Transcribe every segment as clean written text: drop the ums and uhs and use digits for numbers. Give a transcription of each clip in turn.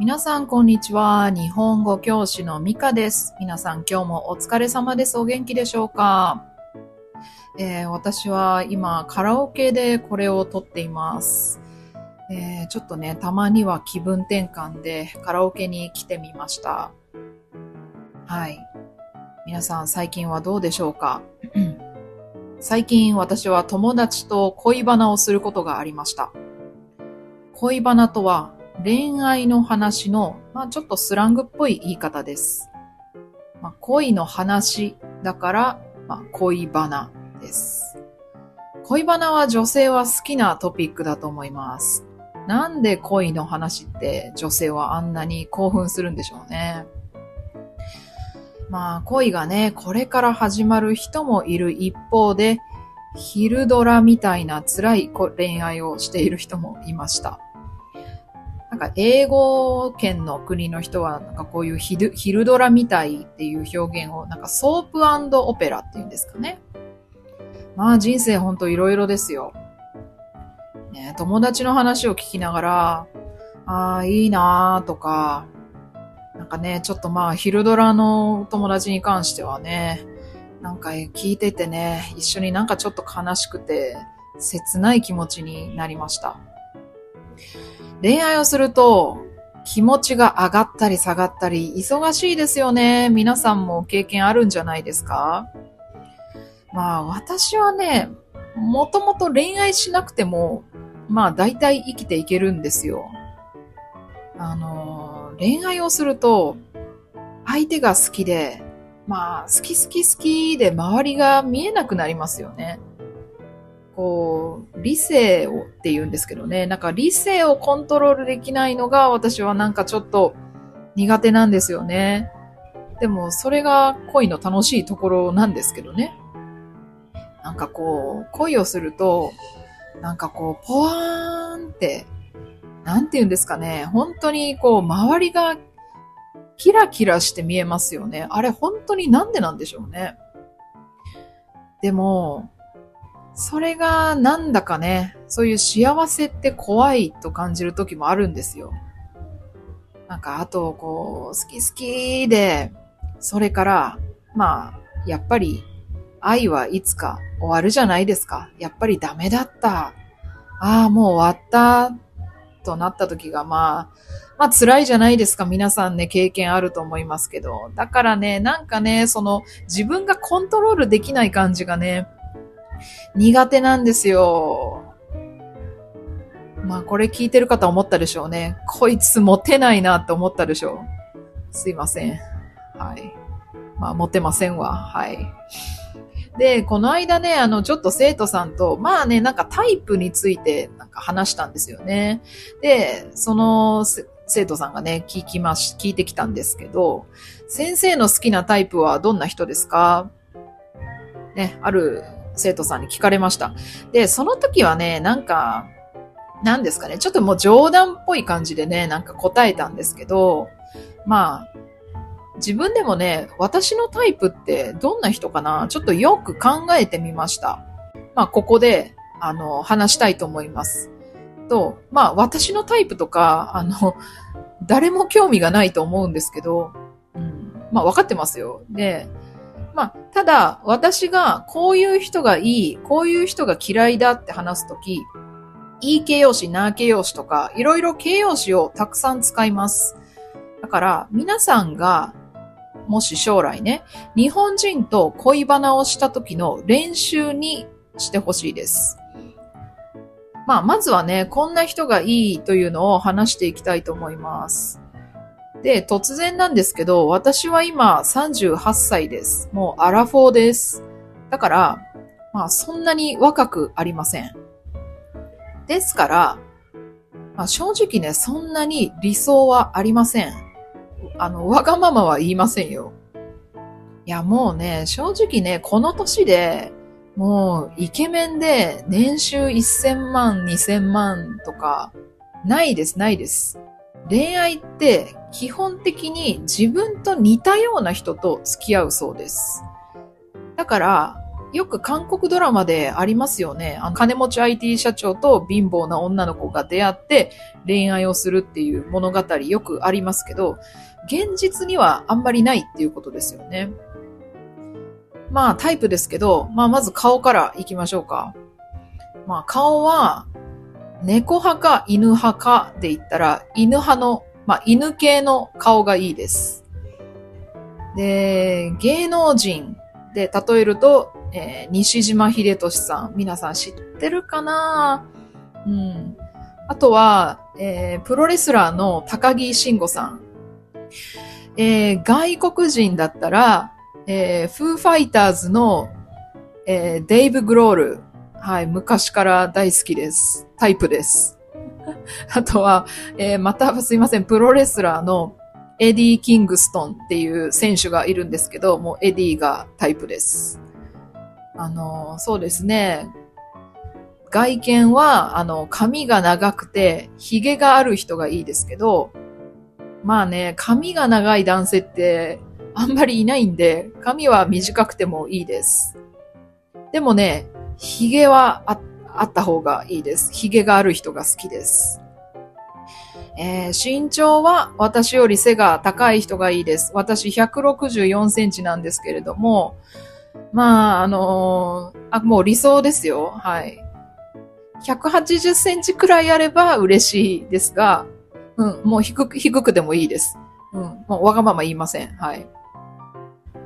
皆さんこんにちは。日本語教師のミカです。皆さん今日もお疲れ様です。お元気でしょうか？私は今カラオケでこれを撮っています。ちょっとね、たまには気分転換でカラオケに来てみました。はい。皆さん最近はどうでしょうか？最近私は友達と恋バナをすることがありました。恋バナとは恋愛の話の、ちょっとスラングっぽい言い方です。恋の話だから、恋バナです。恋バナは女性は好きなトピックだと思います。なんで恋の話って女性はあんなに興奮するんでしょうね。恋がね、これから始まる人もいる一方で、昼ドラみたいな辛い恋愛をしている人もいました。なんか英語圏の国の人はなんかこういう昼ドラみたいっていう表現をなんかソープ&オペラっていうんですかね。人生ほんといろいろですよ、ね。友達の話を聞きながら、いいなーとか、なんかね、ちょっと昼ドラの友達に関してはね、なんか聞いててね、一緒になんかちょっと悲しくて切ない気持ちになりました。恋愛をすると気持ちが上がったり下がったり忙しいですよね。皆さんも経験あるんじゃないですか？私はね、もともと恋愛しなくても大体生きていけるんですよ。恋愛をすると相手が好きで、好き好き好きで周りが見えなくなりますよね。こう理性をって言うんですけどね、なんか理性をコントロールできないのが私はなんかちょっと苦手なんですよね。でもそれが恋の楽しいところなんですけどね。なんかこう恋をするとなんかこうポワーンってなんて言うんですかね、本当にこう周りがキラキラして見えますよね。あれ本当になんでなんでしょうね。でもそれがなんだかね、そういう幸せって怖いと感じる時もあるんですよ。なんかあとこう好き好きで、それからやっぱり愛はいつか終わるじゃないですか。やっぱりダメだった。もう終わったとなった時が辛いじゃないですか。皆さんね、経験あると思いますけど。だからね、なんかね、その自分がコントロールできない感じがね、苦手なんですよ。これ聞いてる方思ったでしょうね。こいつモテないなって思ったでしょう。すいません。はい。モテませんわ。はい。で、この間ね、ちょっと生徒さんと、なんかタイプについてなんか話したんですよね。で、その生徒さんがね、聞いてきたんですけど、先生の好きなタイプはどんな人ですか？ね、ある生徒さんに聞かれました。で、その時はね、なんか、なんですかね、ちょっともう冗談っぽい感じでね、なんか答えたんですけど、自分でもね、私のタイプってどんな人かな、ちょっとよく考えてみました。ここで、話したいと思います。と、私のタイプとか、誰も興味がないと思うんですけど、分かってますよ。で、ただ、私がこういう人がいい、こういう人が嫌いだって話すとき、いい形容詞、な形容詞とか、いろいろ形容詞をたくさん使います。だから、皆さんが、もし将来ね、日本人と恋バナをした時の練習にしてほしいです。まずはね、こんな人がいいというのを話していきたいと思います。で、突然なんですけど、私は今38歳です。もうアラフォーです。だから、そんなに若くありません。ですから、正直ね、そんなに理想はありません。わがままは言いませんよ。いや、もうね、正直ね、この年で、もうイケメンで年収1000万、2000万とか、ないです、ないです。恋愛って基本的に自分と似たような人と付き合うそうです。だからよく韓国ドラマでありますよね。金持ち IT 社長と貧乏な女の子が出会って恋愛をするっていう物語よくありますけど、現実にはあんまりないっていうことですよね。まあタイプですけど、まず顔からいきましょうか。まあ顔は猫派か犬派かで言ったら、犬派の、犬系の顔がいいです。で、芸能人で例えると、西島秀俊さん。皆さん知ってるかな？うん。あとは、プロレスラーの高木慎吾さん。外国人だったら、フーファイターズの、デイブ・グロール。はい、昔から大好きです。タイプです。あとは、またすいません、プロレスラーのエディ・キングストンっていう選手がいるんですけど、もうエディがタイプです。そうですね。外見は、髪が長くて、髭がある人がいいですけど、まあね、髪が長い男性ってあんまりいないんで、髪は短くてもいいです。でもね、髭はあった方がいいです。髭がある人が好きです。身長は私より背が高い人がいいです。私164センチなんですけれども、まあ、もう理想ですよ。はい。180センチくらいあれば嬉しいですが、うん、もう低くでもいいです。うん、もうわがまま言いません。はい。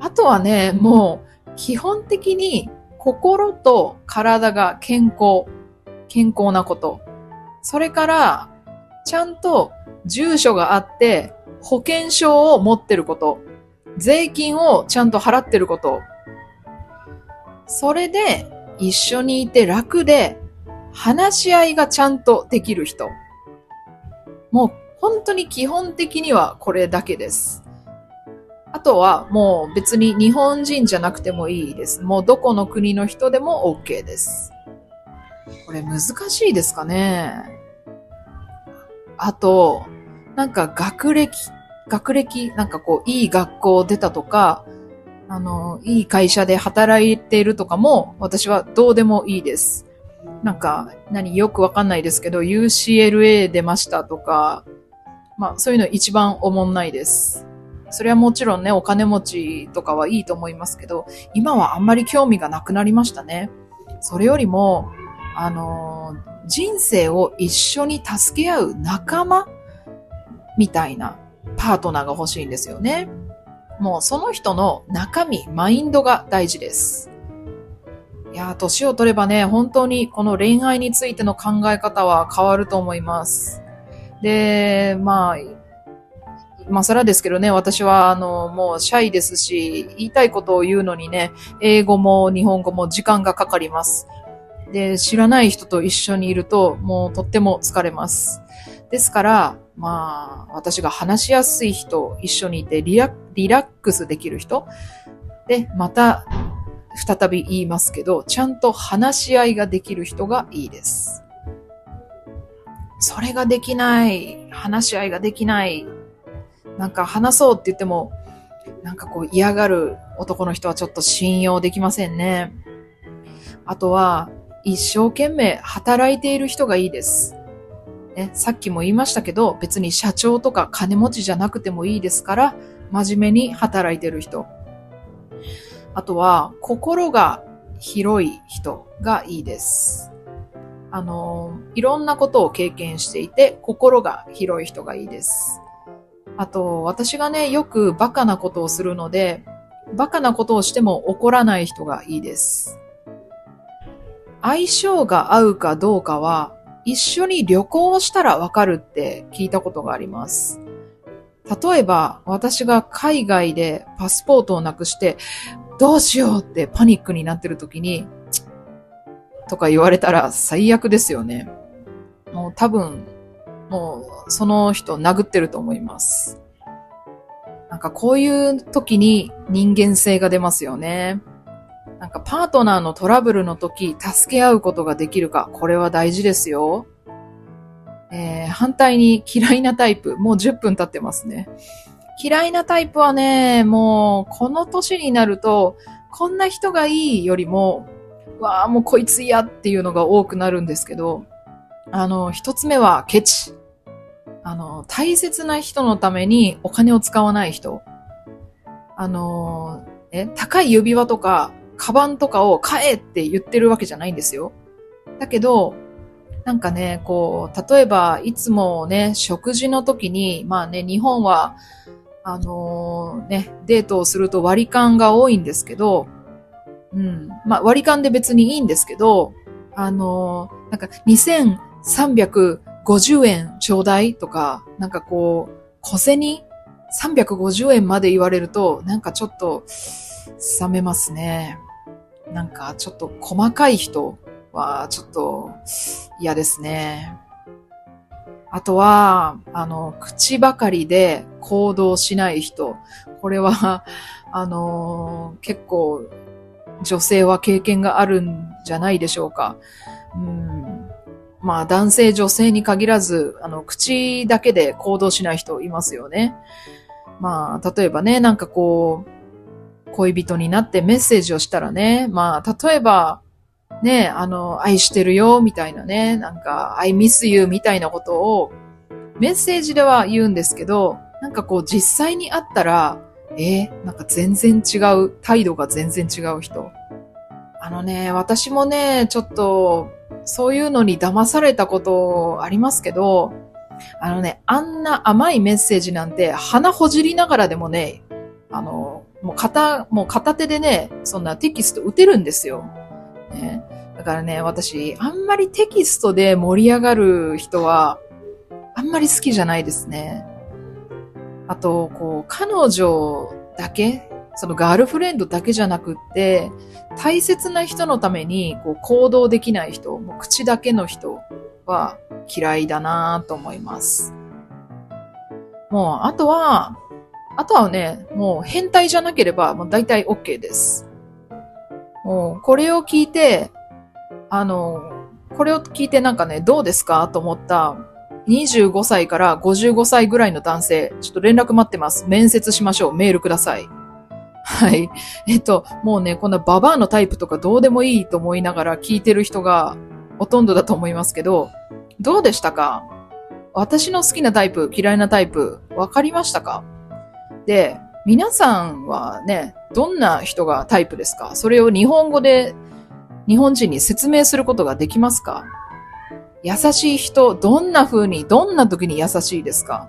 あとはね、もう基本的に心と体が健康なこと。それから、ちゃんと住所があって、保険証を持ってること。税金をちゃんと払ってること。それで、一緒にいて楽で、話し合いがちゃんとできる人。もう、本当に基本的にはこれだけです。あとはもう別に日本人じゃなくてもいいです。もうどこの国の人でも OK です。これ難しいですかね。あと、なんか学歴、なんかこういい学校出たとか、いい会社で働いているとかも私はどうでもいいです。なんかよくわかんないですけど UCLA 出ましたとか、まあそういうの一番おもんないです。それはもちろんね、お金持ちとかはいいと思いますけど、今はあんまり興味がなくなりましたね。それよりも、人生を一緒に助け合う仲間みたいなパートナーが欲しいんですよね。もうその人の中身、マインドが大事です。いやー、年を取ればね、本当にこの恋愛についての考え方は変わると思います。で、まあそれですけどね、私はもうシャイですし、言いたいことを言うのにね、英語も日本語も時間がかかります。で、知らない人と一緒にいると、もうとっても疲れます。ですから、まあ私が話しやすい人、一緒にいてリラックスできる人。で、また再び言いますけど、ちゃんと話し合いができる人がいいです。それができない、話し合いができない。なんか話そうって言っても、なんかこう嫌がる男の人はちょっと信用できませんね。あとは、一生懸命働いている人がいいです。ね、さっきも言いましたけど、別に社長とか金持ちじゃなくてもいいですから、真面目に働いている人。あとは、心が広い人がいいです。いろんなことを経験していて、心が広い人がいいです。あと、私がね、よくバカなことをするので、バカなことをしても怒らない人がいいです。相性が合うかどうかは、一緒に旅行をしたらわかるって聞いたことがあります。例えば、私が海外でパスポートをなくして、どうしようってパニックになってる時に、とか言われたら最悪ですよね。もう多分、もう、その人殴ってると思います。なんかこういう時に人間性が出ますよね。なんかパートナーのトラブルの時、助け合うことができるか、これは大事ですよ。反対に嫌いなタイプ、もう10分経ってますね。嫌いなタイプはね、もうこの年になると、こんな人がいいよりも、わあもうこいつ嫌っていうのが多くなるんですけど、一つ目はケチ。大切な人のためにお金を使わない人。高い指輪とか、カバンとかを買えって言ってるわけじゃないんですよ。だけど、なんかね、こう、例えば、いつもね、食事の時に、まあね、日本は、デートをすると割り勘が多いんですけど、うん、まあ割り勘で別にいいんですけど、なんか2350円ちょうだいとか、なんかこう、小銭350円まで言われると、なんかちょっと、冷めますね。なんかちょっと細かい人はちょっと嫌ですね。あとは、口ばかりで行動しない人。これは、結構女性は経験があるんじゃないでしょうか。まあ男性女性に限らず、口だけで行動しない人いますよね。まあ例えばね、なんかこう、恋人になってメッセージをしたらね、まあ、例えば、ね、愛してるよ、みたいなね、なんか、I miss you みたいなことを、メッセージでは言うんですけど、なんかこう、実際に会ったら、なんか全然違う、態度が全然違う人。私もね、ちょっと、そういうのに騙されたことありますけど、あんな甘いメッセージなんて、鼻ほじりながらでもね、もう片手でね、そんなテキスト打てるんですよ。ね、だからね、私、あんまりテキストで盛り上がる人は、あんまり好きじゃないですね。あと、こう、彼女だけ、そのガールフレンドだけじゃなくって、大切な人のためにこう行動できない人、もう口だけの人は嫌いだなぁと思います。もう、あとはね、もう変態じゃなければ、もう大体 OK です。もう、これを聞いてなんかね、どうですかと思った25歳から55歳ぐらいの男性、ちょっと連絡待ってます。面接しましょう。メールください。はい。もうね、こんなババアのタイプとかどうでもいいと思いながら聞いてる人がほとんどだと思いますけど、どうでしたか？私の好きなタイプ、嫌いなタイプ、わかりましたか？で、皆さんはね、どんな人がタイプですか？それを日本語で日本人に説明することができますか？優しい人、どんな風に、どんな時に優しいですか？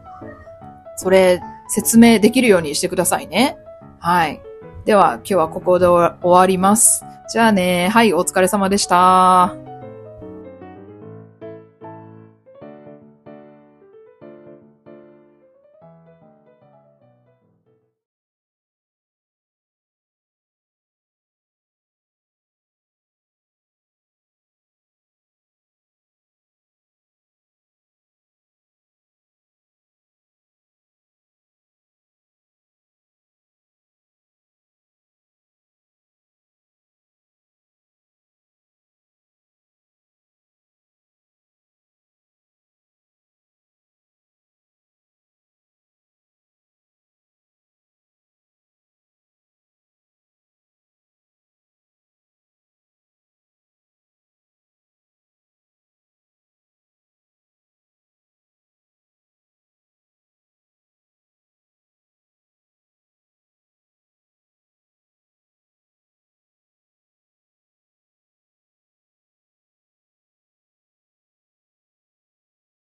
それ、説明できるようにしてくださいね。はい。では、今日はここで終わります。じゃあね、はい、お疲れ様でした。